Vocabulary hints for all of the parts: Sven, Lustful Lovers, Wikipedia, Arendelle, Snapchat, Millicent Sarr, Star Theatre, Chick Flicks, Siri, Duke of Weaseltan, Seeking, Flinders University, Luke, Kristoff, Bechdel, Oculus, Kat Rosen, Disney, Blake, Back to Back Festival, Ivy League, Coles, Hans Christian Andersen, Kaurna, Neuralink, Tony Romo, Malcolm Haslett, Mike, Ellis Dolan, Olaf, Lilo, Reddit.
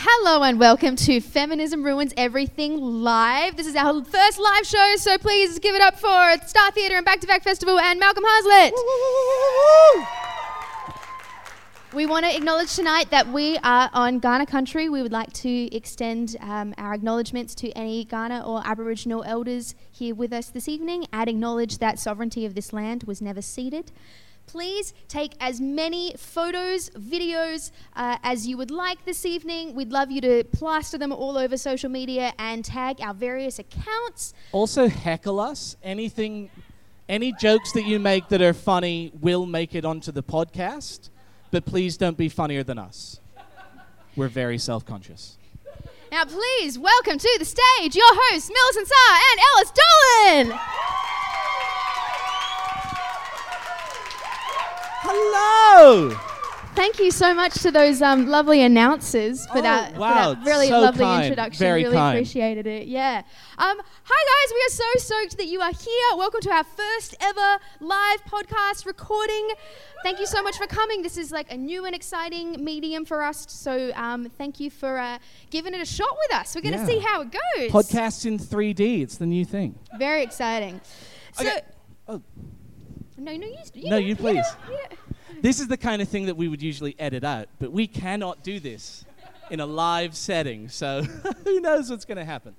Hello and welcome to Feminism Ruins Everything Live. This is our first live show, so please give it up for Star Theatre and Back to Back Festival and Malcolm Haslett. We want to acknowledge tonight that we are on Kaurna country. We would like to extend our acknowledgements to any Kaurna or Aboriginal elders here with us this evening and acknowledge that sovereignty of this land was never ceded. Please take as many photos, videos as you would like this evening. We'd love you to plaster them all over social media and tag our various accounts. Also heckle us. Any jokes that you make that are funny will make it onto the podcast, but please don't be funnier than us. We're very self-conscious. Now please welcome to the stage your hosts, Millicent Sarr and Ellis Dolan. Hello! Thank you so much to those lovely announcers for that really so lovely kind. Introduction. Very kind. Appreciated it. Yeah. Hi guys, we are so stoked that you are here. Welcome to our first ever live podcast recording. Thank you so much for coming. This is like a new and exciting medium for us. So thank you for giving it a shot with us. We're going to see how it goes. Podcasts in 3D. It's the new thing. Very exciting. So. Okay. Oh. No, you please. Yeah. This is the kind of thing that we would usually edit out, but we cannot do this in a live setting, so who knows what's going to happen.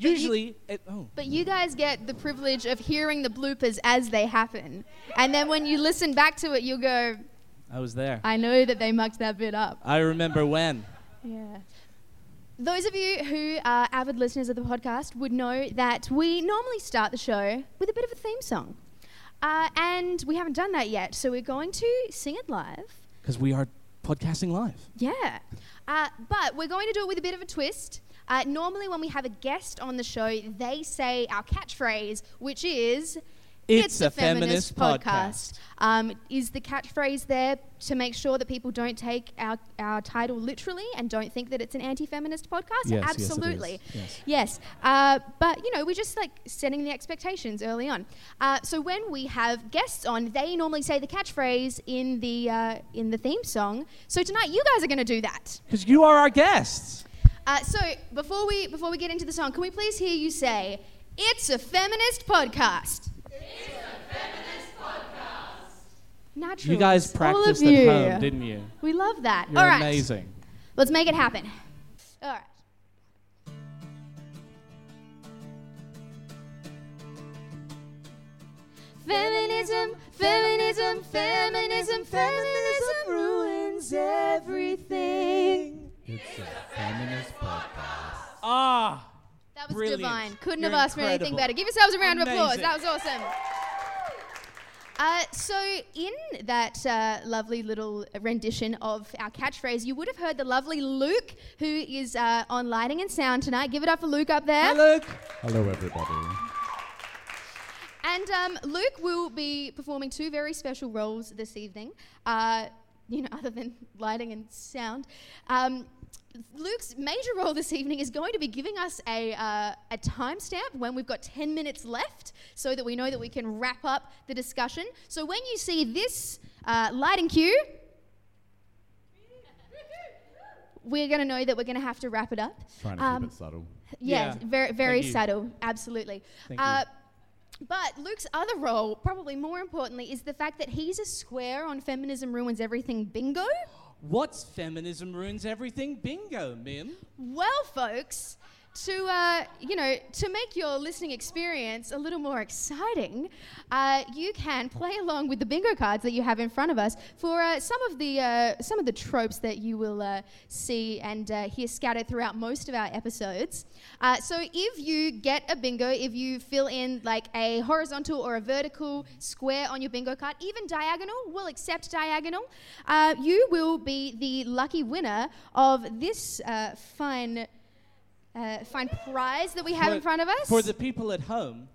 But you guys get the privilege of hearing the bloopers as they happen, and then when you listen back to it, you'll go, I was there. I know that they mucked that bit up. I remember when. Yeah. Those of you who are avid listeners of the podcast would know that we normally start the show with a bit of a theme song. And we haven't done that yet, so we're going to sing it live. Because we are podcasting live. Yeah. But we're going to do it with a bit of a twist. Normally when we have a guest on the show, they say our catchphrase, which is... It's a feminist podcast. Is the catchphrase there to make sure that people don't take our title literally and don't think that it's an anti-feminist podcast? Yes, absolutely. Yes. But, you know, we're just like setting the expectations early on. So when we have guests on, they normally say the catchphrase in the theme song. So tonight you guys are going to do that. Because you are our guests. So before we get into the song, can we please hear you say, it's a feminist podcast. It's a feminist podcast. Natural. You guys practiced at home, didn't you? We love that. You're all right. Amazing. Let's make it happen. All right. Feminism, feminism, feminism, feminism ruins everything. It's a feminist podcast. Ah. That was brilliant. Divine. Couldn't You're have asked incredible. For anything better. Give yourselves a round Amazing. Of applause. That was awesome. So in that lovely little rendition of our catchphrase, you would have heard the lovely Luke, who is on lighting and sound tonight. Give it up for Luke up there. Hi, Luke. Hello, everybody. And Luke will be performing two very special roles this evening, other than lighting and sound. Luke's major role this evening is going to be giving us a timestamp when we've got 10 minutes left so that we know that we can wrap up the discussion. So when you see this lighting cue, we're going to know that we're going to have to wrap it up. Trying to keep it subtle. Yes, yeah. Very, very subtle, absolutely. But Luke's other role, probably more importantly, is the fact that he's a square on Feminism Ruins Everything bingo. What's Feminism Ruins Everything bingo, Mim? Well, folks, to, to make your listening experience a little more exciting, you can play along with the bingo cards that you have in front of us for some of the tropes that you will see and hear scattered throughout most of our episodes. So if you get a bingo, if you fill in like a horizontal or a vertical square on your bingo card, even diagonal, we'll accept diagonal, you will be the lucky winner of this fine prize that we have in front of us. For the people at home,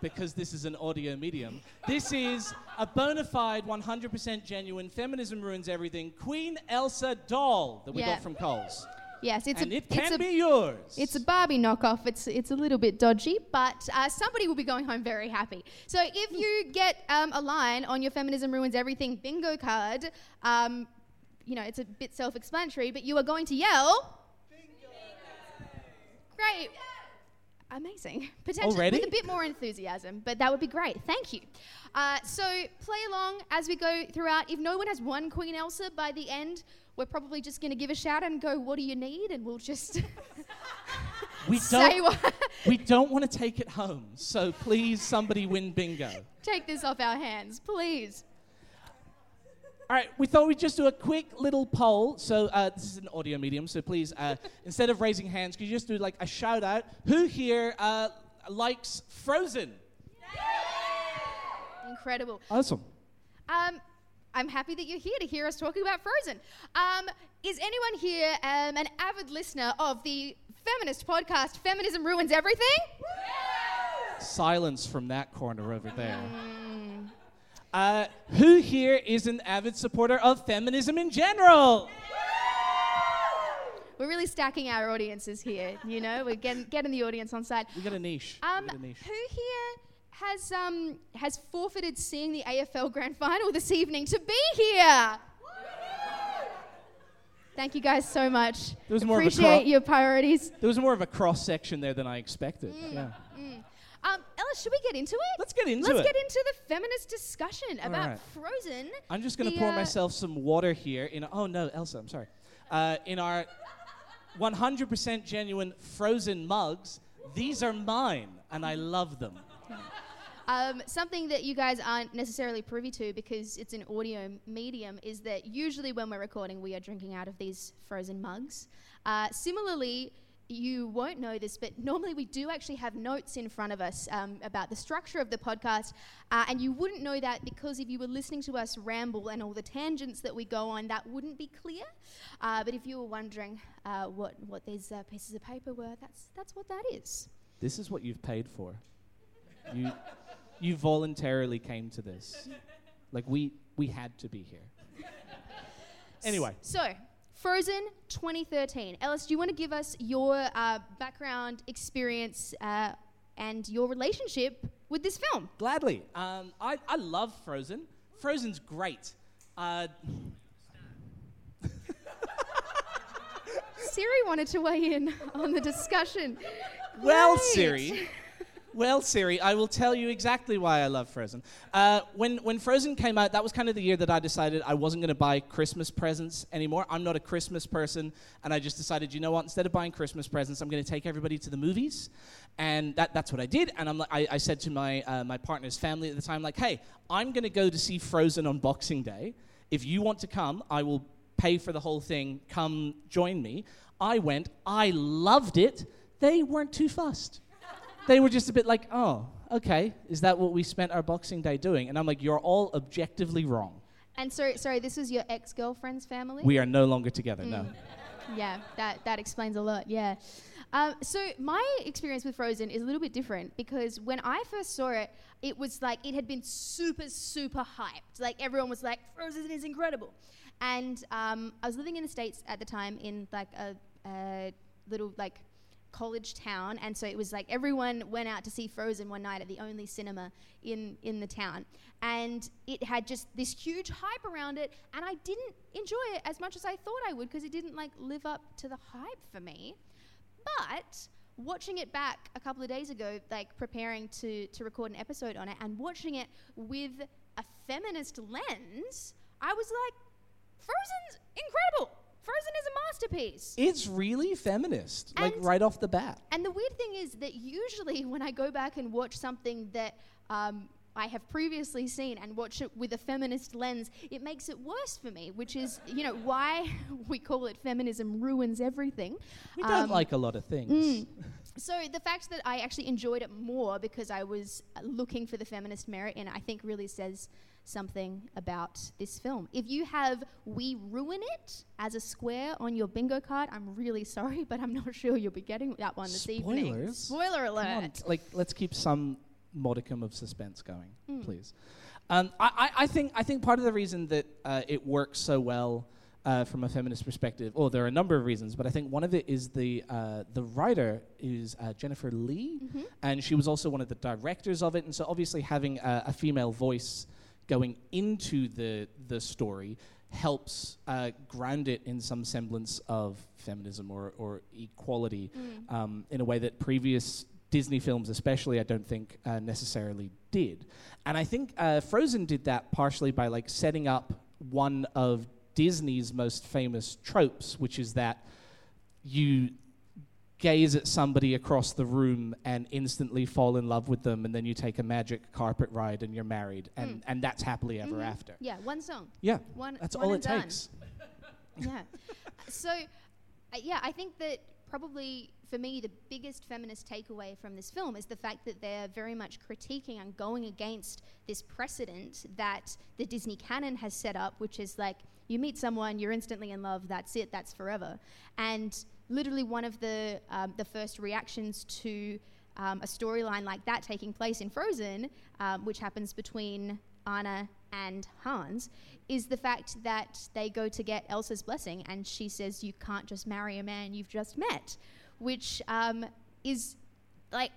because this is an audio medium, this is a bona fide, 100% genuine Feminism Ruins Everything Queen Elsa doll that we got from Coles. Yes, it can be yours. It's a Barbie knockoff. It's a little bit dodgy, but somebody will be going home very happy. So if you get a line on your Feminism Ruins Everything bingo card, it's a bit self-explanatory, but you are going to yell... Great. Yeah. Amazing. Potentially already? With a bit more enthusiasm, but that would be great. Thank you. So play along as we go throughout. If no one has won Queen Elsa by the end, we're probably just going to give a shout out and go, what do you need? And we'll just We don't want to take it home. So please, somebody win bingo. Take this off our hands, please. All right, we thought we'd just do a quick little poll. So this is an audio medium, so please, instead of raising hands, could you just do like a shout out? Who here likes Frozen? Yeah! Incredible. Awesome. I'm happy that you're here to hear us talking about Frozen. Is anyone here an avid listener of the feminist podcast, Feminism Ruins Everything? Yeah! Silence from that corner over there. Who here is an avid supporter of feminism in general? We're really stacking our audiences here, you know? We're getting the audience on side. We got a niche. Who here has forfeited seeing the AFL Grand Final this evening to be here? Thank you guys so much. Appreciate your priorities. There was more of a cross-section there than I expected. Yeah. Ellis, should we get into it? Let's get into the feminist discussion about Frozen. I'm just going to pour myself some water here. Elsa, I'm sorry. In our 100% genuine Frozen mugs, these are mine, and I love them. Something that you guys aren't necessarily privy to because it's an audio medium is that usually when we're recording, we are drinking out of these Frozen mugs. Similarly... You won't know this, but normally we do actually have notes in front of us about the structure of the podcast, and you wouldn't know that because if you were listening to us ramble and all the tangents that we go on, that wouldn't be clear. But if you were wondering what these pieces of paper were, that's what that is. This is what you've paid for. You voluntarily came to this. Like, we had to be here. Anyway. So... Frozen 2013. Ellis, do you want to give us your background, experience, and your relationship with this film? Gladly. I love Frozen. Frozen's great. Siri wanted to weigh in on the discussion. Well, Siri, I will tell you exactly why I love Frozen. When Frozen came out, that was kind of the year that I decided I wasn't going to buy Christmas presents anymore. I'm not a Christmas person, and I just decided, you know what, instead of buying Christmas presents, I'm going to take everybody to the movies, and that's what I did. And I said to my partner's family at the time, like, hey, I'm going to go to see Frozen on Boxing Day. If you want to come, I will pay for the whole thing. Come join me. I went. I loved it. They weren't too fussed. They were just a bit like, oh, okay, is that what we spent our Boxing Day doing? And I'm like, you're all objectively wrong. And sorry, this was your ex-girlfriend's family? We are no longer together, no. Yeah, that explains a lot, yeah. So my experience with Frozen is a little bit different because when I first saw it, it was like it had been super, super hyped. Like everyone was like, Frozen is incredible. And I was living in the States at the time in like a little like... college town, and so it was like everyone went out to see Frozen one night at the only cinema in the town, and it had just this huge hype around it, and I didn't enjoy it as much as I thought I would because it didn't like live up to the hype for me. But watching it back a couple of days ago, like preparing to record an episode on it and watching it with a feminist lens, I was like, Frozen's incredible. Frozen is a piece. It's really feminist, and, like, right off the bat. And the weird thing is that usually when I go back and watch something that I have previously seen and watch it with a feminist lens, it makes it worse for me, which is, you know, why we call it Feminism Ruins Everything. We don't like a lot of things. So the fact that I actually enjoyed it more because I was looking for the feminist merit in it, I think really says something about this film. If you have "We Ruin It" as a square on your bingo card, I'm really sorry, but I'm not sure you'll be getting that one this evening. Spoiler alert. Come on, let's keep some modicum of suspense going, please. I think part of the reason that it works so well from a feminist perspective, there are a number of reasons, but I think one of it is the writer is Jennifer Lee, and she was also one of the directors of it, and so obviously having a female voice going into the story helps ground it in some semblance of feminism or equality in a way that previous Disney films especially, I don't think necessarily did. And I think Frozen did that partially by setting up one of Disney's most famous tropes, which is that you gaze at somebody across the room and instantly fall in love with them, and then you take a magic carpet ride and you're married, and that's happily ever after. Yeah, one song. Yeah, that's all it takes. Yeah. So, I think that probably for me the biggest feminist takeaway from this film is the fact that they're very much critiquing and going against this precedent that the Disney canon has set up, which is you meet someone, you're instantly in love, that's it, that's forever. And literally one of the first reactions to a storyline like that taking place in Frozen, which happens between Anna and Hans, is the fact that they go to get Elsa's blessing and she says, you can't just marry a man you've just met, which is...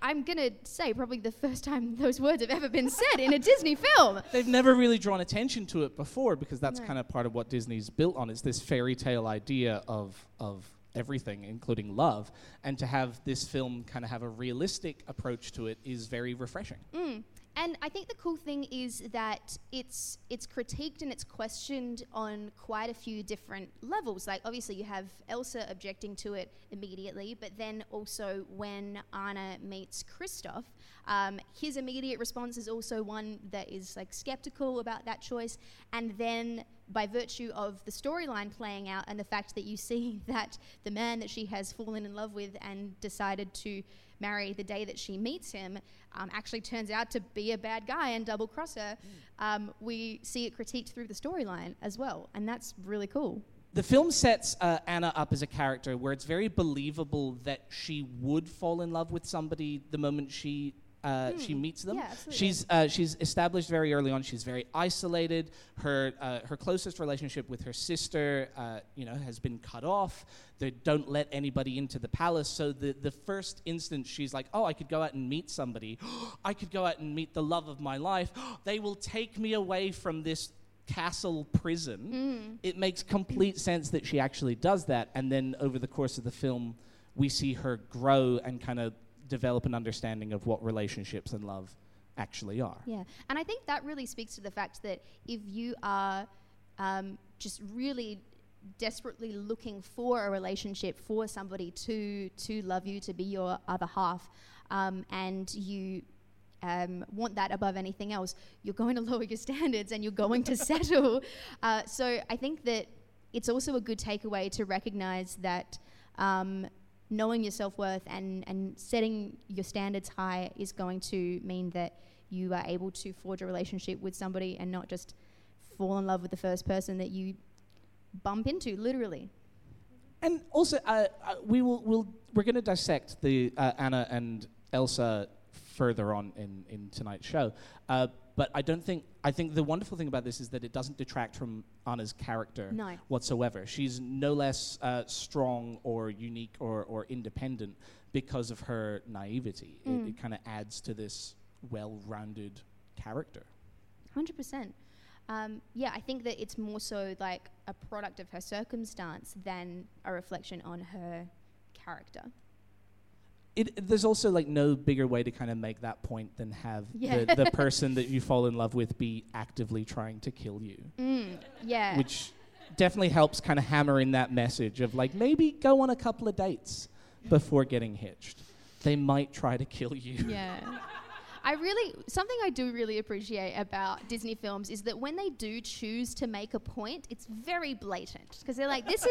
I'm going to say probably the first time those words have ever been said in a Disney film. They've never really drawn attention to it before because that's kind of part of what Disney's built on, is this fairy tale idea of everything, including love. And to have this film kind of have a realistic approach to it is very refreshing. And I think the cool thing is that it's critiqued and it's questioned on quite a few different levels. Obviously, you have Elsa objecting to it immediately, but then also when Anna meets Kristoff, his immediate response is also one that is, skeptical about that choice. And then by virtue of the storyline playing out and the fact that you see that the man that she has fallen in love with and decided to marry the day that she meets him actually turns out to be a bad guy and double-cross her, we see it critiqued through the storyline as well, and that's really cool. The film sets Anna up as a character where it's very believable that she would fall in love with somebody the moment she meets them. Yeah, she's established very early on. She's very isolated. Her closest relationship with her sister, has been cut off. They don't let anybody into the palace. So the first instance, she's like, "Oh, I could go out and meet somebody. I could go out and meet the love of my life. They will take me away from this castle prison." It makes complete sense that she actually does that. And then over the course of the film, we see her grow and kind of develop an understanding of what relationships and love actually are. Yeah, and I think that really speaks to the fact that if you are just really desperately looking for a relationship, for somebody to love you, to be your other half, and you want that above anything else, you're going to lower your standards and you're going to settle. So I think that it's also a good takeaway to recognize that knowing your self-worth and setting your standards high is going to mean that you are able to forge a relationship with somebody and not just fall in love with the first person that you bump into, literally. And also, we're going to dissect the Anna and Elsa further on in tonight's show. But I think the wonderful thing about this is that it doesn't detract from Anna's character whatsoever. She's no less strong or unique or independent because of her naivety. It kind of adds to this well-rounded character. 100%. I think that it's more so a product of her circumstance than a reflection on her character. There's also no bigger way to kind of make that point than have the person that you fall in love with be actively trying to kill you. Yeah. Which definitely helps kind of hammer in that message of like, maybe go on a couple of dates before getting hitched. They might try to kill you. Yeah. Something I do really appreciate about Disney films is that when they do choose to make a point, it's very blatant because they're like, this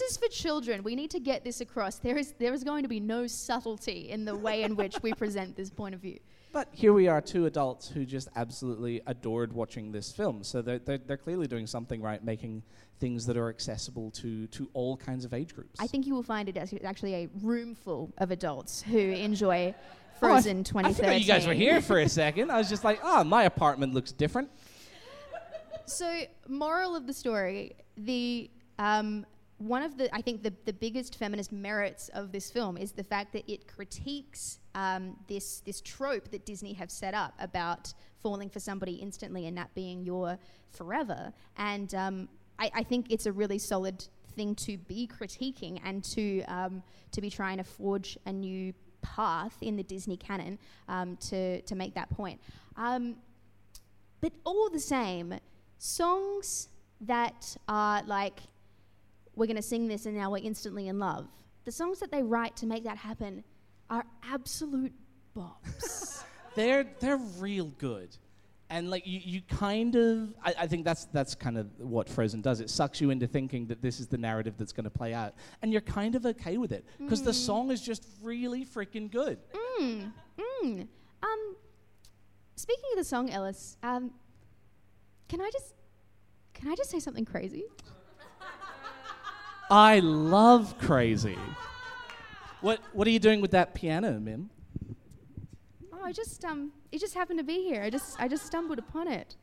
is for children. We need to get this across. There is going to be no subtlety in the way in which we present this point of view. But here we are, two adults who just absolutely adored watching this film. So they're clearly doing something right, making things that are accessible to all kinds of age groups. I think you will find it as actually a room full of adults who enjoy Frozen 2013. I thought you guys were here for a second. I was just like, my apartment looks different. So, moral of the story, I think the biggest feminist merits of this film is the fact that it critiques this trope that Disney have set up about falling for somebody instantly and that being your forever. And I think it's a really solid thing to be critiquing and to be trying to forge a new path in the Disney canon to make that point. But all the same, songs that are like, we're going to sing this and now we're instantly in love. The songs that they write to make that happen are absolute bops. They're real good. And like you kind of, I think that's kind of what Frozen does. It sucks you into thinking that this is the narrative that's going to play out. And you're kind of okay with it because the song is just really freaking good. Mm. Mm. Speaking of the song, Ellis, can I just say something crazy? I love crazy. What are you doing with that piano, Mim? Oh, I just it just happened to be here. I just stumbled upon it.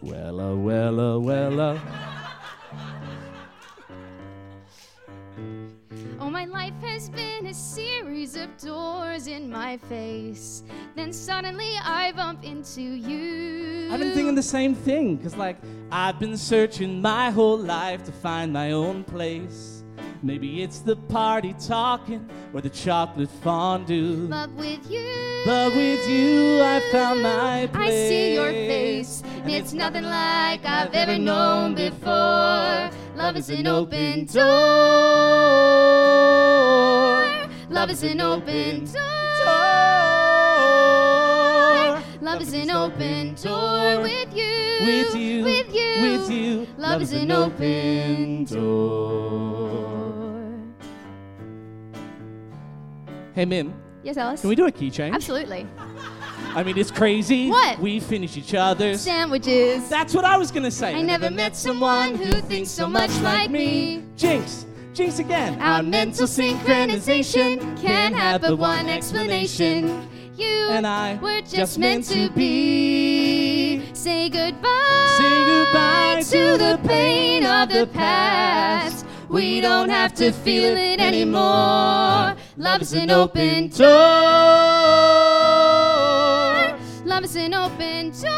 Wella, wella, wella. Has been a series of doors in my face. Then suddenly I bump into you. I've been thinking the same thing, cause like I've been searching my whole life to find my own place. Maybe it's the party talking or the chocolate fondue. But with you I found my place. I see your face and it's nothing like I've ever known before. Love is an open door. Love is an open door. Love is an open door with you. With you. With you. With you. Love is an open door. Hey, Mim. Yes, Alice? Can we do a key change? Absolutely. I mean, it's crazy. What? We finish each other's sandwiches. That's what I was going to say. I never met someone who thinks so much like me. Jinx. Jinx again. Our mental synchronization can't have but one explanation. You and I were just meant to be. Say goodbye to the pain of the past. We don't have to feel it anymore. Love is an open door. Love is an open door.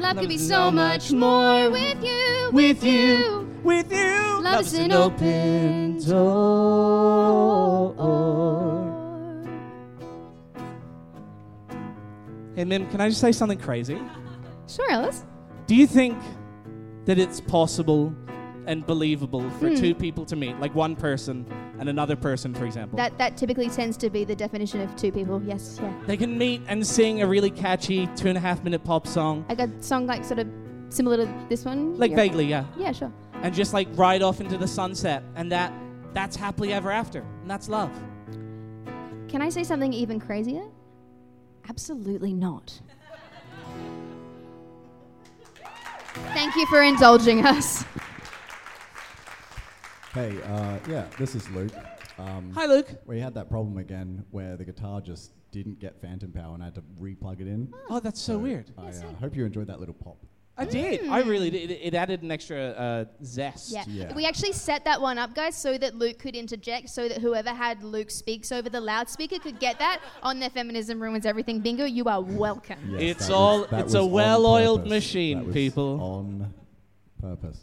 Love can be so much more with you, with you, with you. Love is an open door. Hey, Mim, can I just say something crazy? Sure, Alice. Do you think that it's possible and believable for two people to meet, like one person and another person, for example? That typically tends to be the definition of two people, yes, yeah. They can meet and sing a really catchy 2.5-minute pop song. Like a song like sort of similar to this one? Like vaguely, yeah. Yeah, sure. And just like ride off into the sunset, and that's happily ever after, and that's love. Can I say something even crazier? Absolutely not. Thank you for indulging us. Hey, this is Luke. Hi, Luke. We had that problem again where the guitar just didn't get phantom power and I had to re-plug it in. Oh, that's so weird. I hope you enjoyed that little pop. I did. I really did. It added an extra zest. Yeah. We actually set that one up, guys, so that Luke could interject, so that whoever had Luke speaks over the loudspeaker could get that on their Feminism Ruins Everything bingo. You are welcome. Yes, it's a well-oiled machine, that was people. On purpose.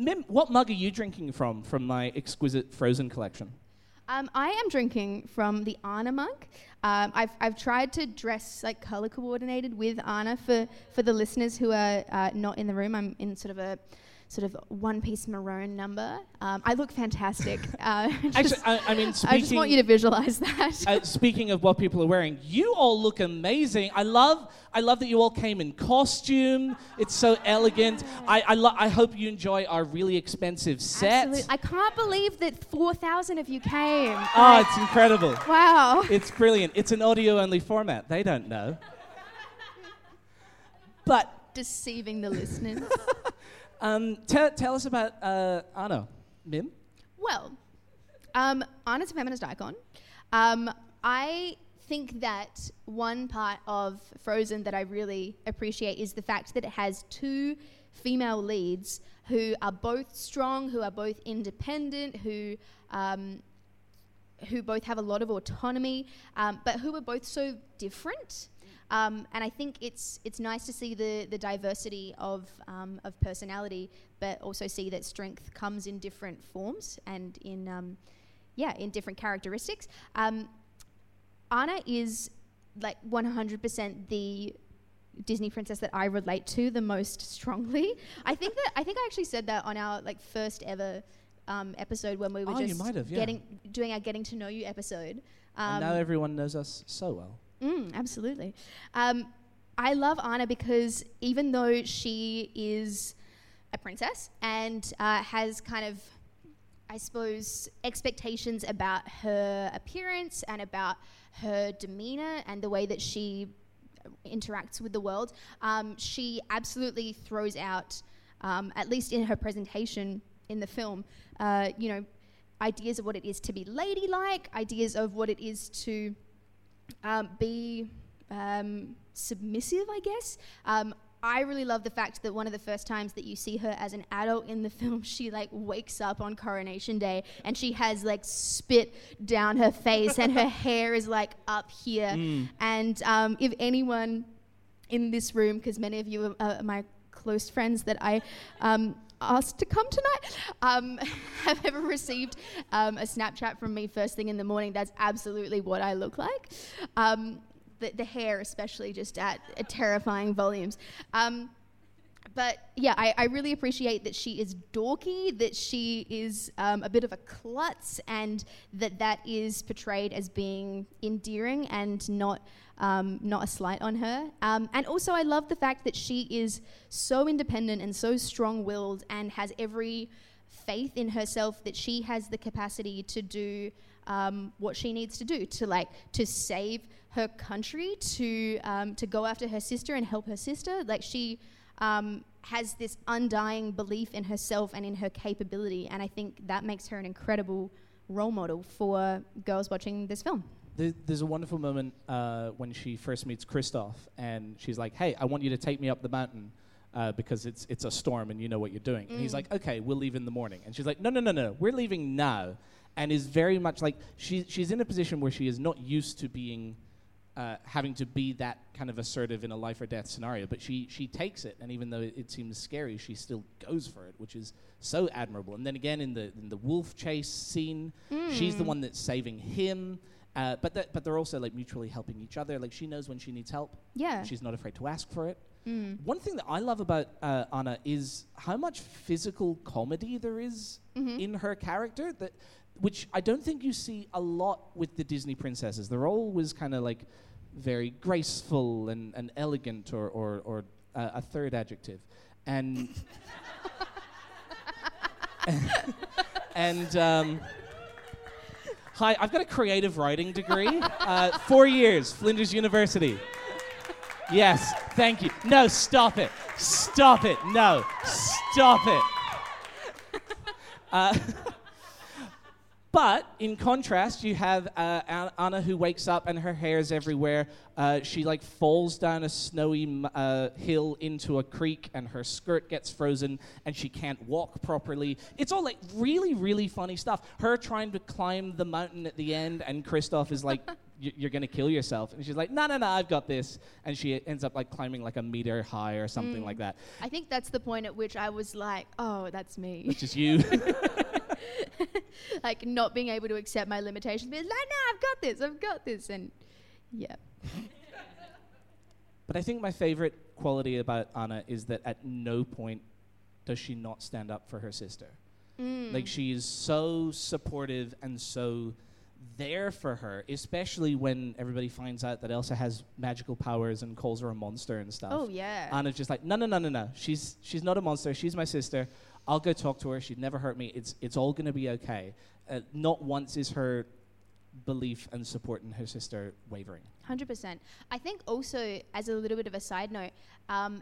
Mim, what mug are you drinking from my exquisite Frozen collection? I am drinking from the Arna mug. I've tried to dress like color coordinated with Arna for the listeners who are not in the room. I'm in sort of one-piece maroon number. I look fantastic. I just want you to visualize that. Speaking of what people are wearing, you all look amazing. I love that you all came in costume. It's so elegant. I hope you enjoy our really expensive set. Absolutely. I can't believe that 4,000 of you came. Oh, it's incredible. Wow. It's brilliant. It's an audio-only format. They don't know. But... deceiving the listeners. Tell us about Arna, Mim. Well, Arna's a feminist icon. I think that one part of Frozen that I really appreciate is the fact that it has two female leads who are both strong, who are both independent, who both have a lot of autonomy, but who are both so different. And I think it's nice to see the diversity of personality, but also see that strength comes in different forms and in different characteristics. Arna is like 100% the Disney princess that I relate to the most strongly. I think I actually said that on our like first ever episode when we were doing our getting to know you episode. And now everyone knows us so well. Absolutely. I love Arna because even though she is a princess and has kind of, I suppose, expectations about her appearance and about her demeanor and the way that she interacts with the world, she absolutely throws out, at least in her presentation in the film, ideas of what it is to be ladylike, ideas of what it is to... be submissive, I guess. I really love the fact that one of the first times that you see her as an adult in the film, she like wakes up on Coronation Day and she has like spit down her face and her hair is like up here. And if anyone in this room, because many of you are my close friends that I asked to come tonight, have ever received a Snapchat from me first thing in the morning, that's absolutely what I look like. The hair especially just at terrifying volumes. But yeah, I really appreciate that she is dorky, that she is a bit of a klutz, and that is portrayed as being endearing and not a slight on her. And also I love the fact that she is so independent and so strong-willed and has every faith in herself that she has the capacity to do what she needs to do to save her country, to go after her sister and help her sister. Like she... has this undying belief in herself and in her capability, and I think that makes her an incredible role model for girls watching this film. There's a wonderful moment when she first meets Kristoff, and she's like, hey, I want you to take me up the mountain because it's a storm and you know what you're doing. And he's like, okay, we'll leave in the morning. And she's like, no, we're leaving now. and is very much like she's in a position where she is not used to being having to be that kind of assertive in a life or death scenario, but she takes it, and even though it seems scary, she still goes for it, which is so admirable. And then again in the wolf chase scene, she's the one that's saving him. But they're also like mutually helping each other. Like she knows when she needs help. Yeah, she's not afraid to ask for it. Mm. One thing that I love about Anna is how much physical comedy there is in her character, which I don't think you see a lot with the Disney princesses. They're always kind of like very graceful and elegant, or a third adjective, and and. Hi, I've got a creative writing degree. 4 years, Flinders University. Yes, thank you. No, stop it. Stop it. No, stop it. But in contrast, you have Anna who wakes up and her hair is everywhere. She like falls down a snowy hill into a creek, and her skirt gets frozen, and she can't walk properly. It's all like really, really funny stuff. Her trying to climb the mountain at the end, and Kristoff is like, "You're gonna kill yourself," and she's like, "No, I've got this," and she ends up like climbing like a meter high or something like that. I think that's the point at which I was like, "Oh, that's me." That's just you. Like not being able to accept my limitations, being like, "No, I've got this," and yeah. But I think my favorite quality about Anna is that at no point does she not stand up for her sister. Like she is so supportive and so there for her, especially when everybody finds out that Elsa has magical powers and calls her a monster and stuff. Oh yeah. Anna's just like, no. She's not a monster. She's my sister. I'll go talk to her. She'd never hurt me. It's all going to be okay. Not once is her belief and support in her sister wavering. 100%. I think also, as a little bit of a side note,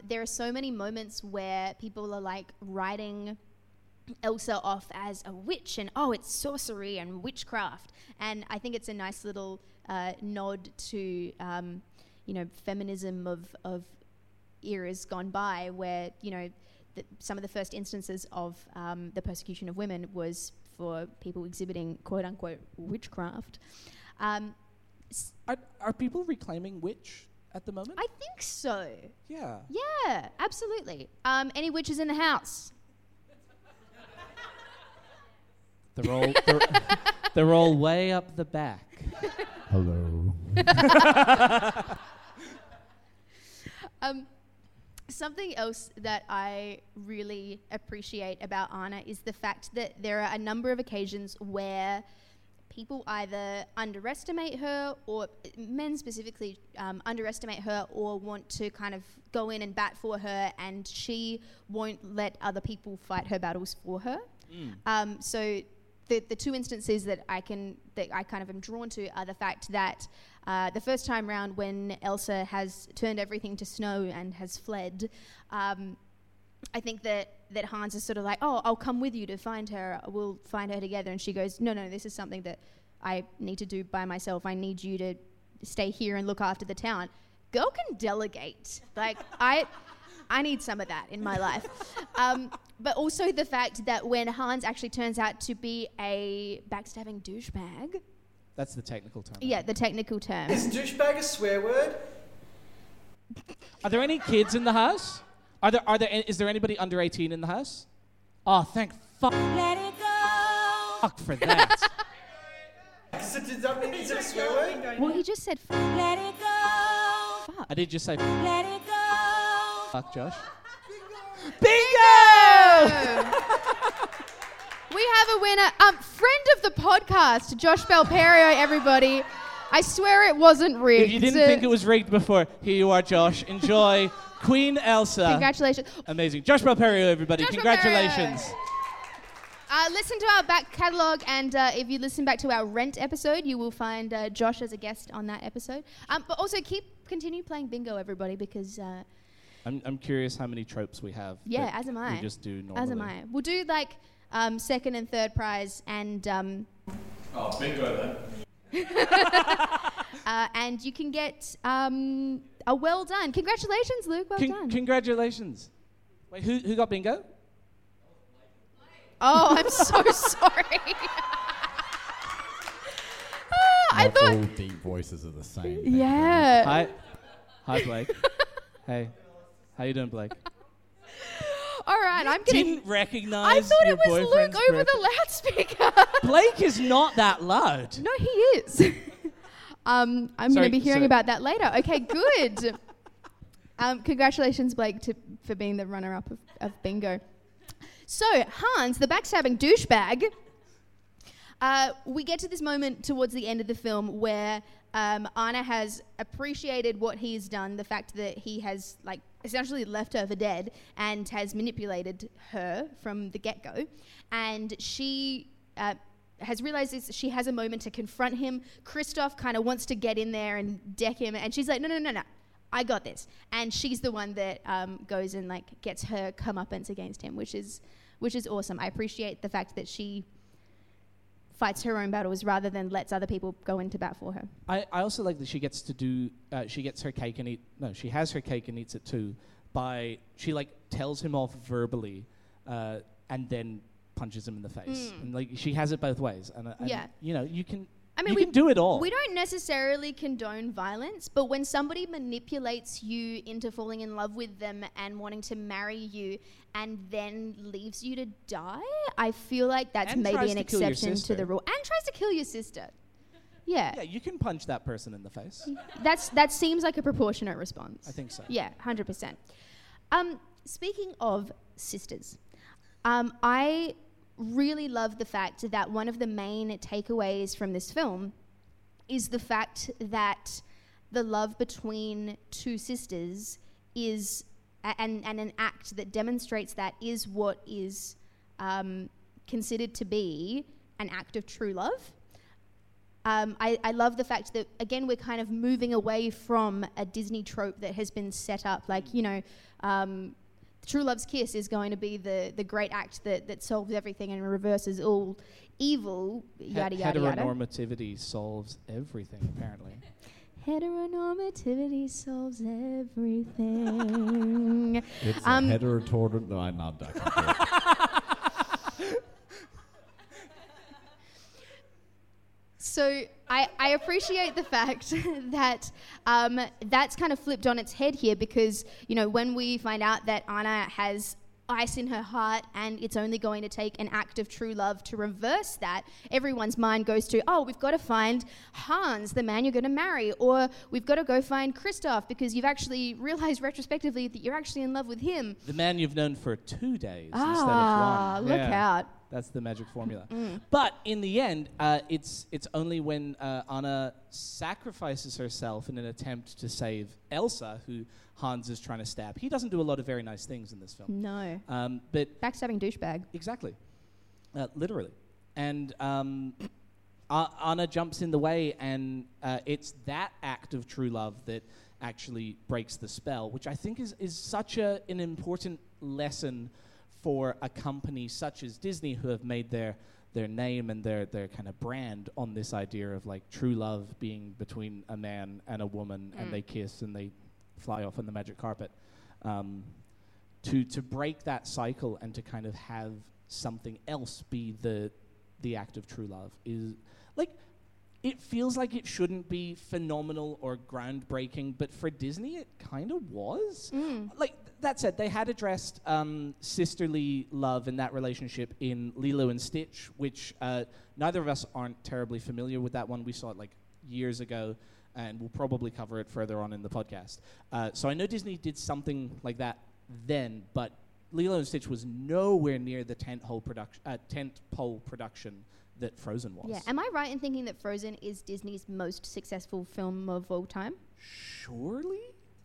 there are so many moments where people are like writing Elsa off as a witch and, oh, it's sorcery and witchcraft. And I think it's a nice little nod to, feminism of eras gone by where, some of the first instances of the persecution of women was for people exhibiting quote-unquote witchcraft. Are people reclaiming witch at the moment? I think so. Yeah. Yeah, absolutely. Any witches in the house? They're all way up the back. Hello. Something else that I really appreciate about Anna is the fact that there are a number of occasions where people either underestimate her, or men specifically underestimate her or want to kind of go in and bat for her, and she won't let other people fight her battles for her. So the two instances that I kind of am drawn to are the fact that the first time round when Elsa has turned everything to snow and has fled, I think that Hans is sort of like, "Oh, I'll come with you to find her. We'll find her together." And she goes, No, this is something that I need to do by myself. I need you to stay here and look after the town. Girl can delegate. Like, I need some of that in my life. But also the fact that when Hans actually turns out to be a backstabbing douchebag. That's the technical term. Yeah, the technical term. Is douchebag a swear word? Are there any kids in the house? Is there anybody under 18 in the house? Oh, thank fuck. Let it go. Fuck for that. So does that mean it's a swear word? Well, he just said fuck. Let it go. Fuck. I did just say fuck. Let it go. Fuck, Josh. Bingo! We have a winner. Friend of the podcast, Josh Belperio, everybody. I swear it wasn't rigged. If you didn't think it was rigged before, here you are, Josh. Enjoy Queen Elsa. Congratulations. Amazing. Josh Belperio, everybody. Josh Congratulations. Belperio. Listen to our back catalogue, and if you listen back to our Rent episode, you will find Josh as a guest on that episode. But also continue playing bingo, everybody, because... I'm curious how many tropes we have. Yeah, as am I. We just do normally. As am I. We'll do like second and third prize and... Oh, bingo then. And you can get a well done. Congratulations, Luke. Well done. Congratulations. Wait, who got bingo? Oh, I'm so sorry. Not all deep voices are the same. Yeah. Hi, Blake. Hey, how you doing, Blake? All right, I'm getting... Didn't recognise. I thought it was Luke over the loudspeaker. Blake is not that loud. No, he is. I'm going to be hearing about that later. Okay, good. Congratulations, Blake, for being the runner-up of Bingo. So, Hans, the backstabbing douchebag... we get to this moment towards the end of the film where Anna has appreciated what he's done, the fact that he has like essentially left her for dead and has manipulated her from the get-go. And she has realised this. She has a moment to confront him. Kristoff kind of wants to get in there and deck him. And she's like, no, I got this. And she's the one that goes and like gets her comeuppance against him, which is awesome. I appreciate the fact that she... fights her own battles rather than lets other people go into bat for her. I also like that she gets to do... she has her cake and eats it too by... She, like, tells him off verbally and then punches him in the face. Mm. And, like, she has it both ways. And yeah. You know, you can... I mean, we can do it all. We don't necessarily condone violence, but when somebody manipulates you into falling in love with them and wanting to marry you and then leaves you to die, I feel like that's and maybe an exception to the rule. And tries to kill your sister. Yeah. Yeah, you can punch that person in the face. That seems like a proportionate response. I think so. Yeah, 100%. Speaking of sisters, I... really love the fact that one of the main takeaways from this film is the fact that the love between two sisters is, and an act that demonstrates that is what is considered to be an act of true love. I love the fact that, again, we're kind of moving away from a Disney trope that has been set up, like, you know, true love's kiss is going to be the great act that solves everything and reverses all evil, yada, yada, yada. Heteronormativity solves everything, apparently. Heteronormativity solves everything. It's a heterotorted... No, I'm not that. So I appreciate the fact that that's kind of flipped on its head here because, you know, when we find out that Anna has ice in her heart and it's only going to take an act of true love to reverse that, everyone's mind goes to, oh, we've got to find Hans, the man you're going to marry, or we've got to go find Kristoff because you've actually realised retrospectively that you're actually in love with him. The man you've known for 2 days instead of 1. Ah, look out. That's the magic formula. Mm. But in the end, it's only when Anna sacrifices herself in an attempt to save Elsa, who Hans is trying to stab. He doesn't do a lot of very nice things in this film. No. But backstabbing douchebag. Exactly. Literally. And Anna jumps in the way, and it's that act of true love that actually breaks the spell, which I think is such an important lesson for a company such as Disney, who have made their name and their kind of brand on this idea of like true love being between a man and a woman, and they kiss and they fly off on the magic carpet. To break that cycle and to kind of have something else be the act of true love is like, it feels like it shouldn't be phenomenal or groundbreaking, but for Disney it kind of was. Like, that said, they had addressed sisterly love and that relationship in Lilo and Stitch, which neither of us aren't terribly familiar with that one. We saw it like years ago, and we'll probably cover it further on in the podcast. So I know Disney did something like that then, but Lilo and Stitch was nowhere near the tentpole production that Frozen was. Yeah, am I right in thinking that Frozen is Disney's most successful film of all time? Surely?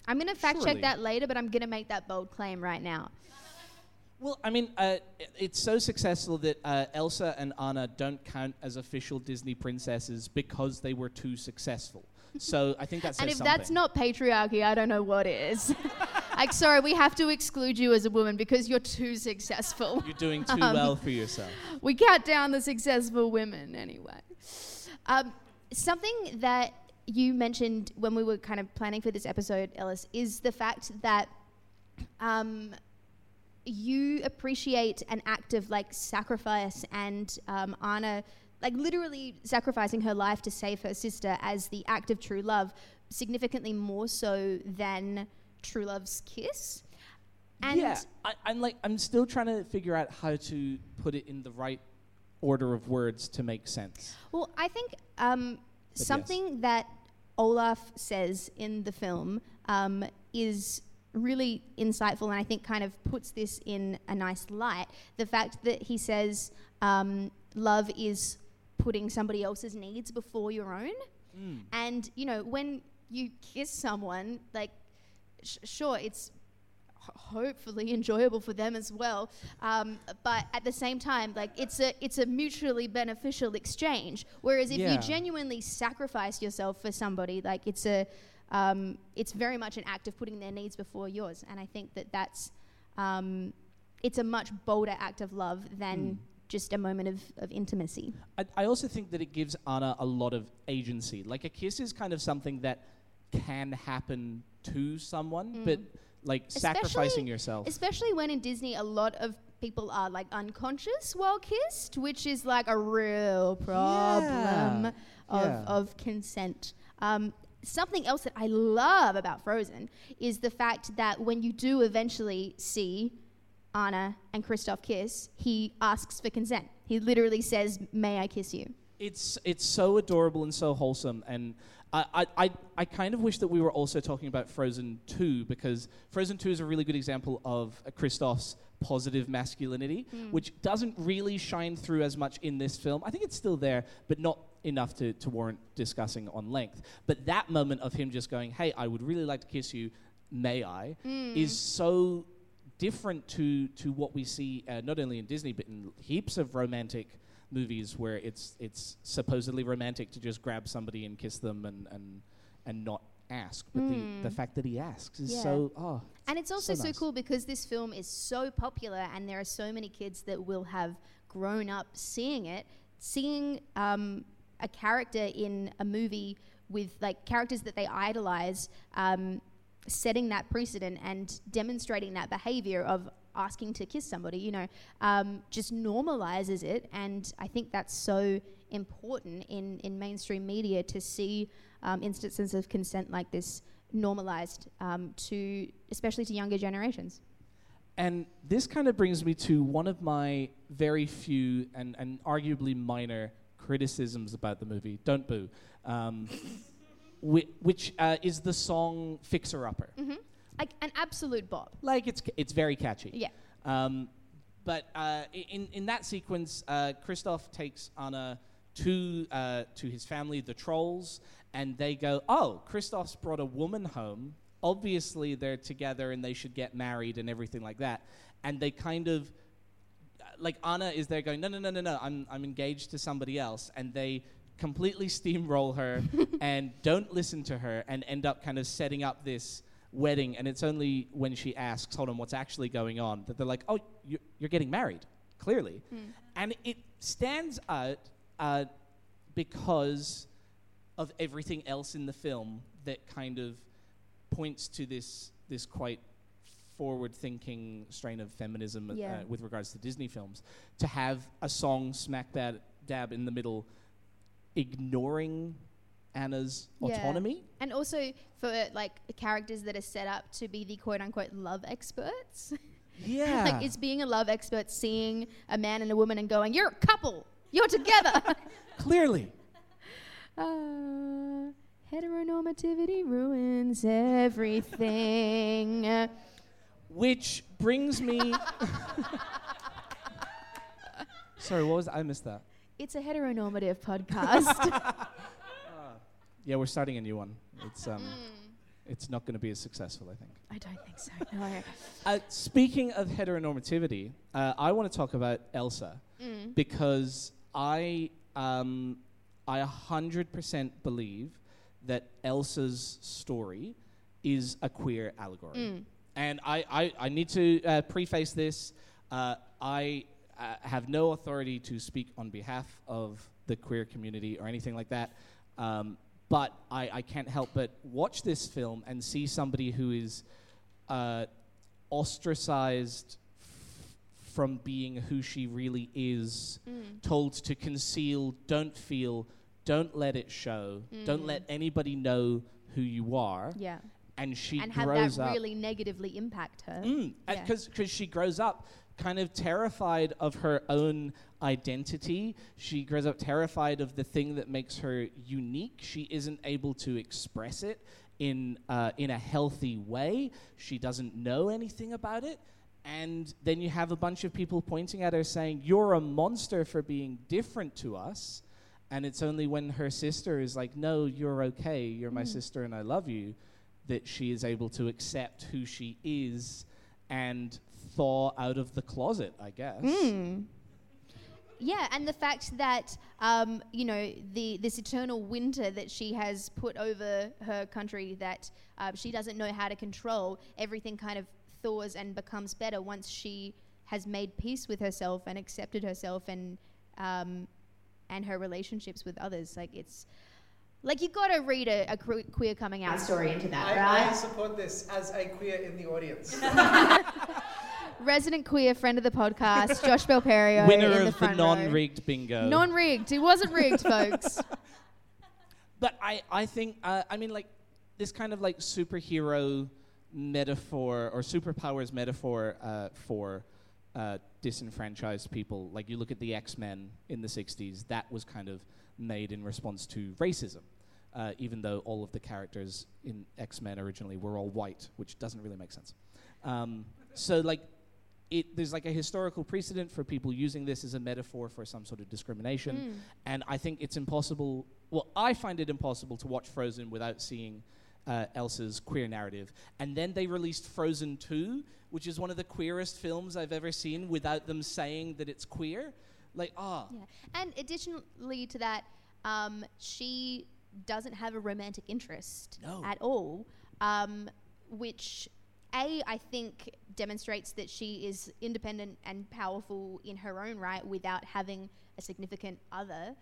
I'm going to fact-check that later, but I'm going to make that bold claim right now. Well, I mean, it's so successful that Elsa and Anna don't count as official Disney princesses because they were too successful. So I think that says something. And if that's not patriarchy, I don't know what is. Like, sorry, we have to exclude you as a woman because you're too successful. You're doing too well for yourself. We count down the successful women anyway. Something that... you mentioned when we were kind of planning for this episode, Ellis, is the fact that you appreciate an act of like sacrifice and Anna like literally sacrificing her life to save her sister as the act of true love, significantly more so than true love's kiss. And yeah, I'm still trying to figure out how to put it in the right order of words to make sense. Well, I think something that Olaf says in the film is really insightful, and I think kind of puts this in a nice light. The fact that he says love is putting somebody else's needs before your own. Mm. And, you know, when you kiss someone, like, sure, it's hopefully enjoyable for them as well, but at the same time, like, it's a mutually beneficial exchange. Whereas if you genuinely sacrifice yourself for somebody, like, it's very much an act of putting their needs before yours. And I think that's it's a much bolder act of love than just a moment of intimacy. I also think that it gives Anna a lot of agency. Like, a kiss is kind of something that can happen to someone, but like, sacrificing yourself. Especially when in Disney, a lot of people are, like, unconscious while kissed, which is, like, a real problem of consent. Something else that I love about Frozen is the fact that when you do eventually see Anna and Kristoff kiss, he asks for consent. He literally says, "May I kiss you?" It's so adorable and so wholesome, and I kind of wish that we were also talking about Frozen 2, because Frozen 2 is a really good example of Kristoff's positive masculinity, which doesn't really shine through as much in this film. I think it's still there, but not enough to warrant discussing on length. But that moment of him just going, "Hey, I would really like to kiss you, may I?" is so different to what we see not only in Disney, but in heaps of romantic movies where it's supposedly romantic to just grab somebody and kiss them and not ask. But the fact that he asks is so... Oh, and it's also so nice. So cool, because this film is so popular and there are so many kids that will have grown up seeing it. Seeing a character in a movie with, like, characters that they idolize, setting that precedent and demonstrating that behavior of asking to kiss somebody, you know, just normalizes it. And I think that's so important in mainstream media, to see instances of consent like this normalized, especially to younger generations. And this kind of brings me to one of my very few and arguably minor criticisms about the movie, Don't Boo, which is the song Fixer Upper. Mm-hmm. Like an absolute bop. Like, it's very catchy. Yeah. But in that sequence, Kristoff takes Anna to his family, the trolls, and they go, "Oh, Kristoff's brought a woman home. Obviously, they're together and they should get married," and everything like that. And they kind of, like, Anna is there going, "No, I'm engaged to somebody else," and they completely steamroll her and don't listen to her and end up kind of setting up this wedding. And it's only when she asks, "Hold on, what's actually going on?" that they're like, "Oh, you're getting married, clearly." And it stands out because of everything else in the film that kind of points to this quite forward-thinking strain of feminism with regards to Disney films. To have a song smack dab in the middle, ignoring Anna's autonomy. And also for, like, characters that are set up to be the quote-unquote love experts. Yeah. Like, it's being a love expert, seeing a man and a woman and going, "You're a couple! You're together!" Clearly. Heteronormativity ruins everything. Which brings me... Sorry, what was that? I missed that. It's a heteronormative podcast. Yeah, we're starting a new one. It's not going to be as successful, I think. I don't think so, no. Speaking of heteronormativity, I want to talk about Elsa, because I 100% believe that Elsa's story is a queer allegory. And I need to preface this. I have no authority to speak on behalf of the queer community or anything like that. But I can't help but watch this film and see somebody who is ostracized from being who she really is, told to conceal, don't feel, don't let it show, don't let anybody know who you are. Yeah. And she grows up. And have that really negatively impact her. Because she grows up kind of terrified of her own identity. She grows up terrified of the thing that makes her unique. She isn't able to express it in a healthy way. She doesn't know anything about it. And then you have a bunch of people pointing at her saying, you're a monster for being different to us. And it's only when her sister is like, no, you're okay. You're my sister and I love you, that she is able to accept who she is and thaw out of the closet, I guess. Yeah, and the fact that, you know, this eternal winter that she has put over her country that she doesn't know how to control, everything kind of thaws and becomes better once she has made peace with herself and accepted herself and her relationships with others. Like, it's... Like, you got to read a queer coming out story into that, right? I support this as a queer in the audience. Resident queer, friend of the podcast, Josh Belperio. Winner in of the non-rigged row. Bingo. Non-rigged. It wasn't rigged, folks. But I think, I mean, like, this kind of, like, superhero metaphor or superpowers metaphor for disenfranchised people. Like, you look at the X-Men in the 60s. That was kind of made in response to racism, even though all of the characters in X-Men originally were all white, which doesn't really make sense. So like, there's like a historical precedent for people using this as a metaphor for some sort of discrimination, and I think it's impossible, well, I find it impossible to watch Frozen without seeing Elsa's queer narrative. And then they released Frozen 2, which is one of the queerest films I've ever seen without them saying that it's queer. Like, Yeah. And additionally to that, she doesn't have a romantic interest at all, which, I think, demonstrates that she is independent and powerful in her own right without having a significant other.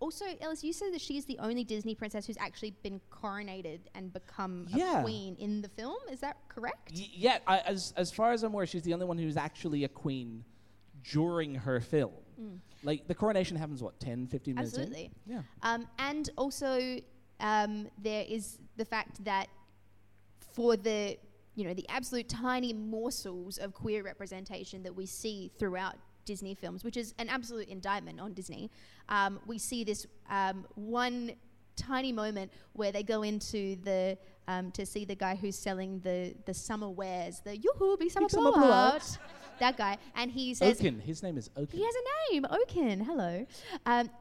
Also, Ellis, you said that she's the only Disney princess who's actually been coronated and become a queen in the film. Is that correct? Yeah. As far as I'm aware, she's the only one who's actually a queen during her film. Like, the coronation happens, 10, 15 minutes in? Yeah. And also, there is the fact that for the, you know, the absolute tiny morsels of queer representation that we see throughout Disney films, which is an absolute indictment on Disney, we see this one tiny moment where they go into the, to see the guy who's selling the summer wares, the yoo-hoo, big summer blowout. That guy, and he says... Oaken, his name is Oaken. He has a name, Oaken, hello.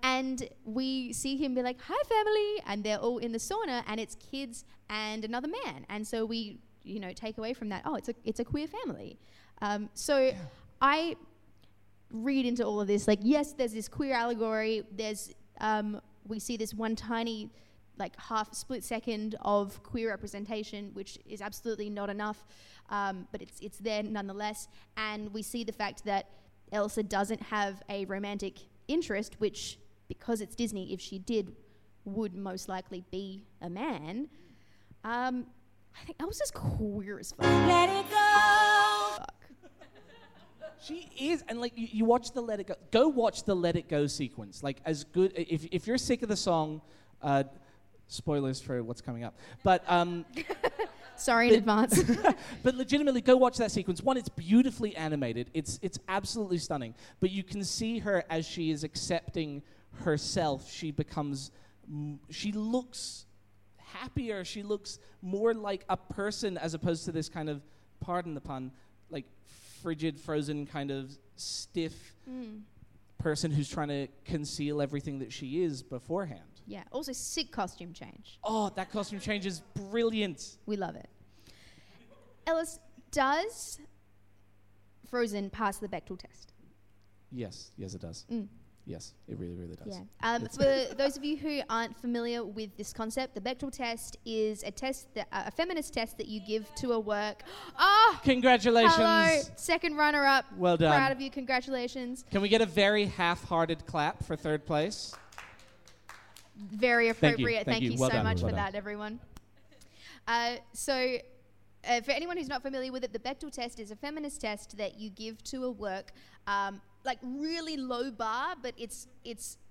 And we see him be like, hi family, and they're all in the sauna, and it's kids and another man. And so we, you know, take away from that, it's a queer family. I read into all of this, like, yes, there's this queer allegory, there's, we see this one tiny, like, half split second of queer representation, which is absolutely not enough, but it's there nonetheless. And we see the fact that Elsa doesn't have a romantic interest, which, because it's Disney, if she did, would most likely be a man. I think Elsa's queer as fuck. Let it go! Fuck. She is, and like, you watch the Let It Go. Go watch the Let It Go sequence. Like, as good, if you're sick of the song, spoilers for what's coming up. But sorry in advance. But legitimately, go watch that sequence. One, it's beautifully animated. It's absolutely stunning. But you can see her as she is accepting herself. She becomes... she looks happier. She looks more like a person as opposed to this kind of, pardon the pun, like frigid, frozen kind of stiff person who's trying to conceal everything that she is beforehand. Yeah, also sick costume change. Oh, that costume change is brilliant. We love it. Ellis, does Frozen pass the Bechdel test? Yes, it does. Yes, it really, really does. Yeah. For those of you who aren't familiar with this concept, the Bechdel test is a test, a feminist test that you give to a work. Oh! Congratulations. Hello, second runner-up. Well done. Proud of you, congratulations. Can we get a very half-hearted clap for third place? Very appropriate. Thank you so much for that, everyone. So For anyone who's not familiar with it, the Bechdel test is a feminist test that you give to a work, like really low bar, but it's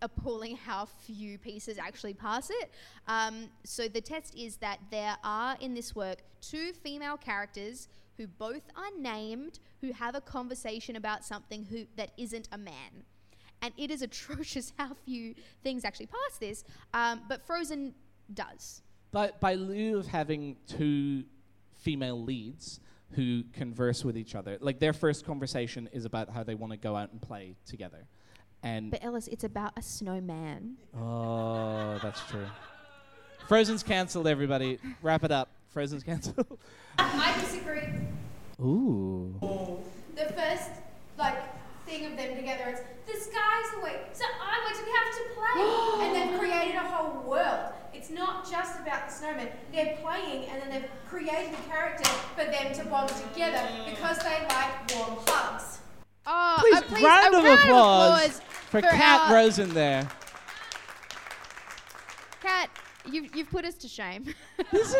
appalling how few pieces actually pass it. So the test is that there are in this work two female characters who both are named, who have a conversation about something that isn't a man. And it is atrocious how few things actually pass this, but Frozen does. But by lieu of having two female leads who converse with each other, like their first conversation is about how they want to go out and play together. But Ellis, it's about a snowman. Oh, that's true. Frozen's cancelled, everybody. Wrap it up. Frozen's cancelled. I disagree. Ooh. The first, thing of them together is, the sky's awake, so I'm awake, so we have to play. And they've created a whole world. It's not just about the snowman. They're playing, and then they've created a character for them to bond together because they like warm hugs. Oh, please round of applause for Kat Rosen there. Kat, you've put us to shame. This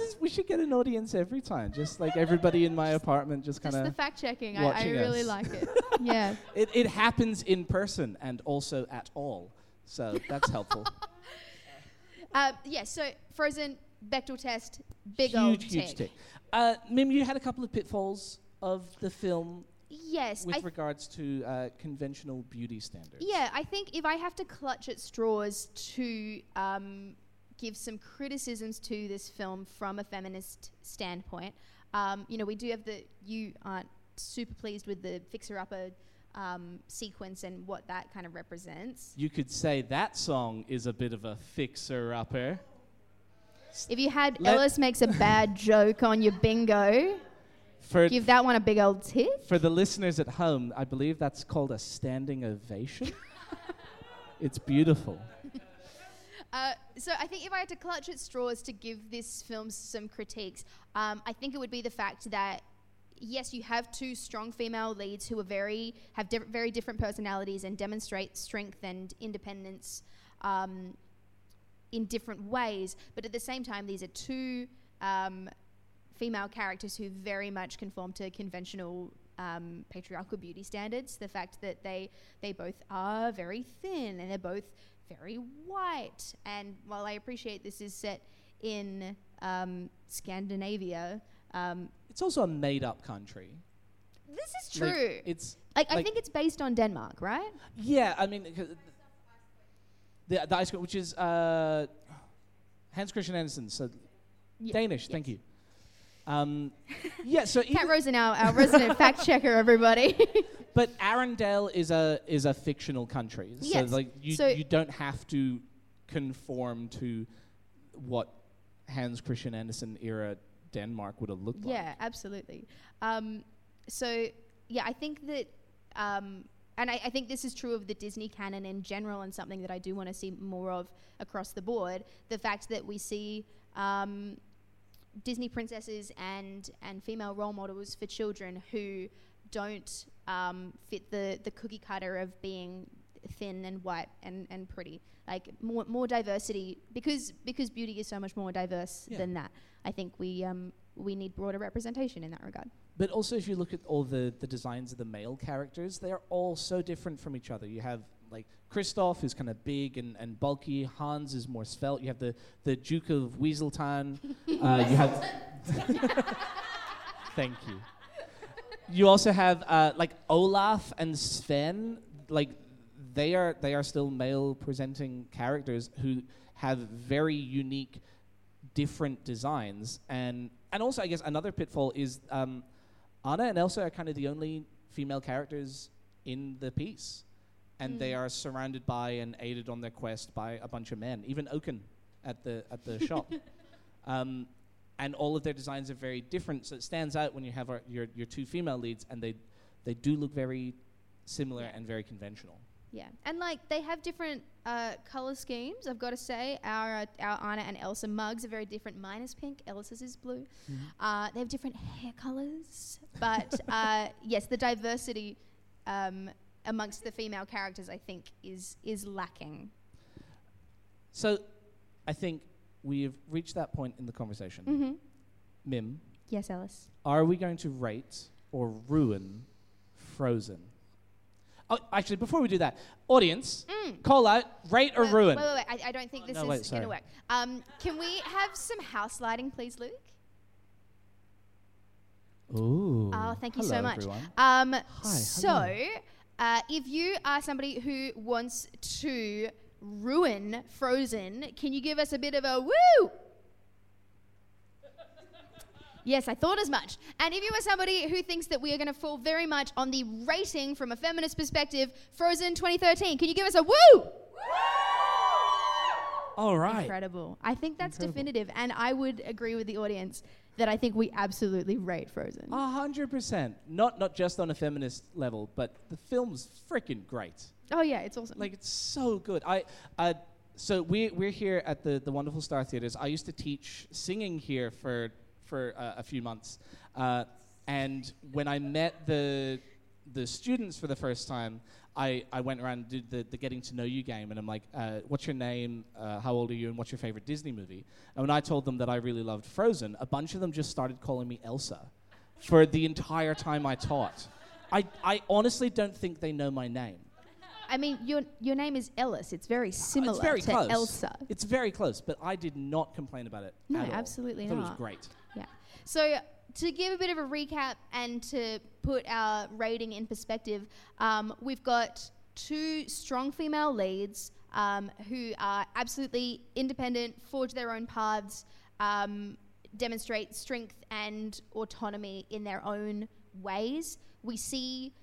is. We should get an audience every time. Just like everybody in my apartment, just kind of. Just the fact checking. I really like it. Yeah. It happens in person and also at all, so that's helpful. So Frozen, Bechdel test, huge tick. Mim, you had a couple of pitfalls of the film. Yes. With regards to conventional beauty standards. Yeah, I think if I have to clutch at straws to give some criticisms to this film from a feminist standpoint, we do have you aren't super pleased with the fixer-upper sequence and what that kind of represents. You could say that song is a bit of a fixer-upper. If you had Ellis makes a bad joke on your bingo... Give that one a big old tip. For the listeners at home, I believe that's called a standing ovation. It's beautiful. So I think if I had to clutch at straws to give this film some critiques, I think it would be the fact that, yes, you have two strong female leads who are very different personalities and demonstrate strength and independence in different ways. But at the same time, these are two... female characters who very much conform to conventional patriarchal beauty standards. The fact that they both are very thin and they're both very white. And while I appreciate this is set in Scandinavia... it's also a made-up country. This is true. I think it's based on Denmark, right? Yeah, I mean... The ice cream, which is Hans Christian Andersen, so Danish, yes. Thank you. So Kat Rosen, our resident fact checker, everybody. But Arendelle is a fictional country, so yes. You don't have to conform to what Hans Christian Andersen era Denmark would have looked like. Yeah, absolutely. I think that, and I think this is true of the Disney canon in general, and something that I do want to see more of across the board. The fact that we see. Disney princesses and female role models for children who don't fit the cookie cutter of being thin and white and pretty. Like more diversity because beauty is so much more diverse than that. I think we need broader representation in that regard. But also, if you look at all the designs of the male characters, they are all so different from each other. You have Kristoff, who's kind of big and bulky. Hans is more svelte. You have the Duke of Weaseltan. You have... Thank you. You also have Olaf and Sven. They are still male-presenting characters who have very unique, different designs. And also, I guess, another pitfall is Anna and Elsa are kind of the only female characters in the piece. And they are surrounded by and aided on their quest by a bunch of men. Even Oaken at the shop, and all of their designs are very different. So it stands out when you have your two female leads, and they do look very similar and very conventional. Yeah, and they have different color schemes. I've got to say, our Anna and Elsa mugs are very different. Mine is pink, Elsa's is blue. Mm-hmm. They have different hair colors, but yes, the diversity. Amongst the female characters, I think, is lacking. So I think we have reached that point in the conversation. Mm-hmm. Mim, Yes, Ellis. Are we going to rate or ruin Frozen? Oh, actually, before we do that, audience, call out, rate or ruin. Wait. I don't think this is going to work. Can we have some house lighting, please, Luke? Ooh. Oh, thank you so much. Everyone. Hi. So, if you are somebody who wants to ruin Frozen, can you give us a bit of a woo? Yes, I thought as much. And if you are somebody who thinks that we are going to fall very much on the rating from a feminist perspective, Frozen 2013, can you give us a woo? Woo! All right. Incredible. I think that's definitive. And I would agree with the audience that I think we absolutely rate Frozen. 100%. Not just on a feminist level, but the film's freaking great. Oh, yeah, it's awesome. Like, it's so good. So we're here at the wonderful Star Theatres. I used to teach singing here for a few months. And when I met the students for the first time, I went around and did the getting to know you game, and I'm like, what's your name, how old are you, and what's your favorite Disney movie? And when I told them that I really loved Frozen, a bunch of them just started calling me Elsa for the entire time I taught. I honestly don't think they know my name. I mean, your name is Ellis. It's very similar to close. Elsa. It's very close, but I did not complain about it at all. No, absolutely not. I thought it was great. Yeah. So to give a bit of a recap and to put our rating in perspective, we've got two strong female leads who are absolutely independent, forge their own paths, demonstrate strength and autonomy in their own ways. We see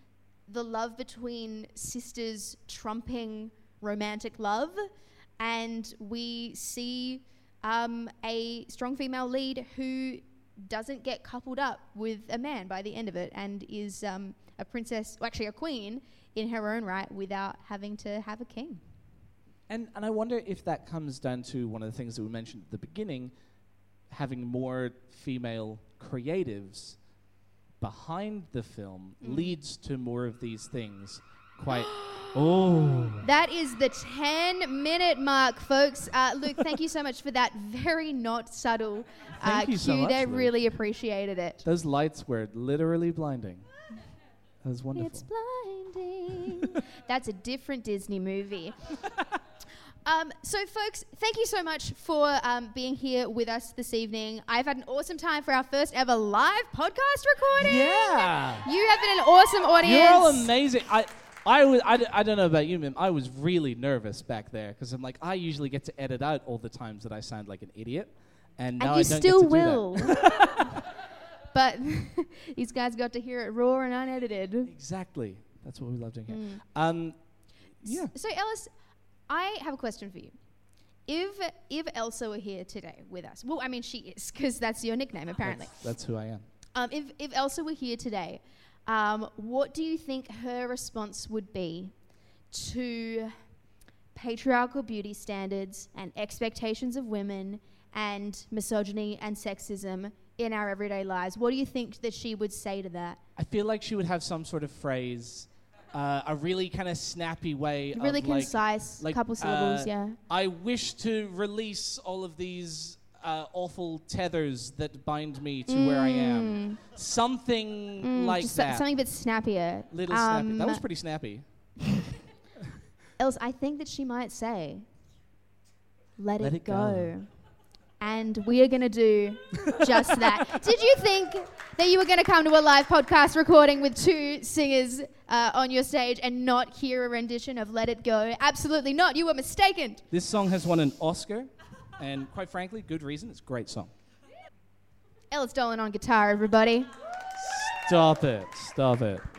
the love between sisters trumping romantic love, and we see a strong female lead who doesn't get coupled up with a man by the end of it and is a princess, or actually a queen in her own right, without having to have a king. And I wonder if that comes down to one of the things that we mentioned at the beginning, having more female creatives behind the film leads to more of these things. That is the 10-minute mark, folks. Luke, thank you so much for that very not subtle cue. So much, they Luke. Really appreciated it. Those lights were literally blinding. That was wonderful. It's blinding. That's a different Disney movie. So, folks, thank you so much for being here with us this evening. I've had an awesome time for our first ever live podcast recording. Yeah. You have been an awesome audience. You're all amazing. I don't know about you, Mim. I was really nervous back there because I'm like, I usually get to edit out all the times that I sound like an idiot. And now I don't get to do that. But these guys got to hear it raw and unedited. Exactly. That's what we love doing here. Yeah. So, Ellis, I have a question for you. If Elsa were here today with us, well, I mean, she is, because that's your nickname, apparently. That's who I am. If Elsa were here today, what do you think her response would be to patriarchal beauty standards and expectations of women and misogyny and sexism in our everyday lives? What do you think that she would say to that? I feel like she would have some sort of phrase. A really kind of snappy way of really concise, like couple syllables, yeah. I wish to release all of these awful tethers that bind me to where I am. Something like that. Something a bit snappier. Little snappy. That was pretty snappy. Else, I think that she might say, let it go. And we are going to do just that. Did you think that you were going to come to a live podcast recording with two singers on your stage and not hear a rendition of Let It Go? Absolutely not. You were mistaken. This song has won an Oscar, and quite frankly, good reason. It's a great song. Ellis Dolan on guitar, everybody. Stop it.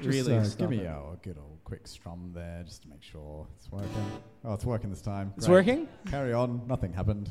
Give me a good old quick strum there just to make sure it's working. Oh, it's working this time. Great. It's working? Carry on. Nothing happened.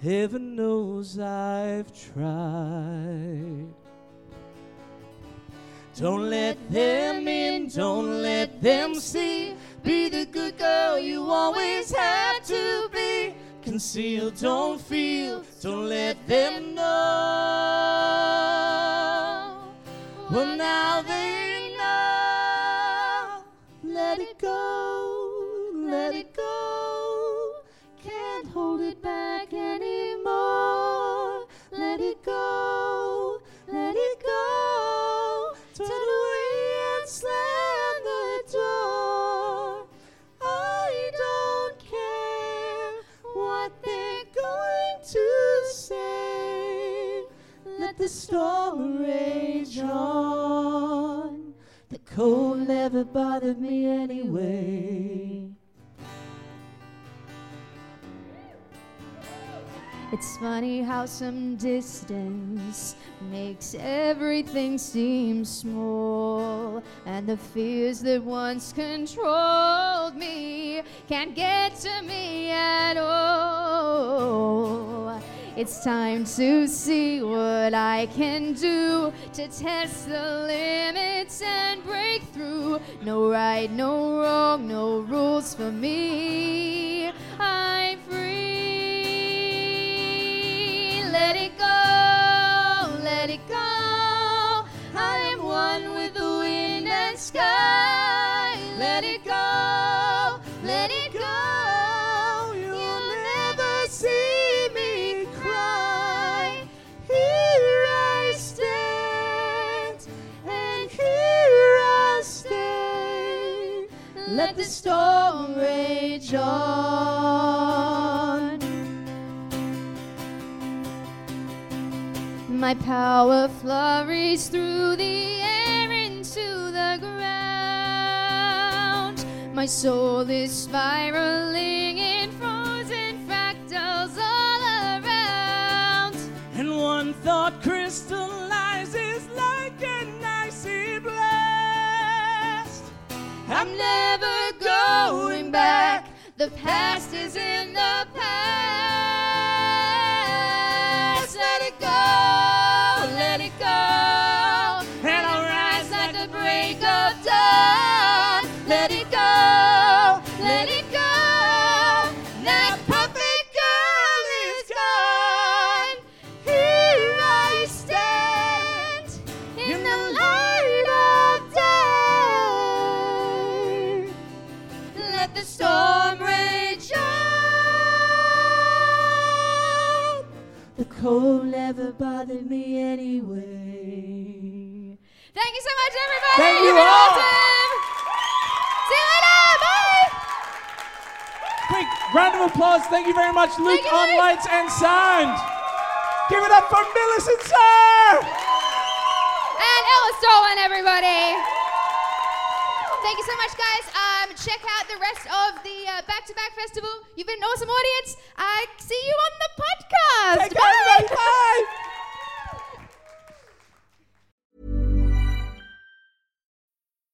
heaven knows I've tried. Don't let them in, don't let them see. Be the good girl you always had to be. Conceal, don't feel, don't let them know. Well, now they know. Let it go, let it go. Can't hold it back anymore. Let it go, let it go. Turn away and slam the door. I don't care what they're going to say. Let the storm rage on. The cold never bothered me anyway. It's funny how some distance makes everything seem small, and the fears that once controlled me can't get to me at all. It's time to see what I can do, to test the limits and break through. No right, no wrong, no rules for me. I'm free. Let it go, let it go. I am one with the wind and sky. Let it go, let it go. You'll never see me cry. Here I stand, and here I stay. Let the storm rage on. My power flurries through the air into the ground. My soul is spiraling in frozen fractals all around. And one thought crystallizes like an icy blast. I'm never going back. The past is in the past. Let it go. Let it go, and I'll rise at the break of dawn. Let it go, let it go. That perfect girl is gone. Here I stand in the light of day. Let the storm rage on. The cold never bothered me anyway. Thank you so much, everybody. Thank you all. Awesome. See you later. Bye. Quick round of applause. Thank you very much, Luke, on lights and sound. Give it up for Millicent Sarr. And Ellis Dolan, everybody. Thank you so much, guys. Check out the rest of the Back to Back Festival. You've been an awesome audience. I see you on the podcast. Take Bye. Care, bye.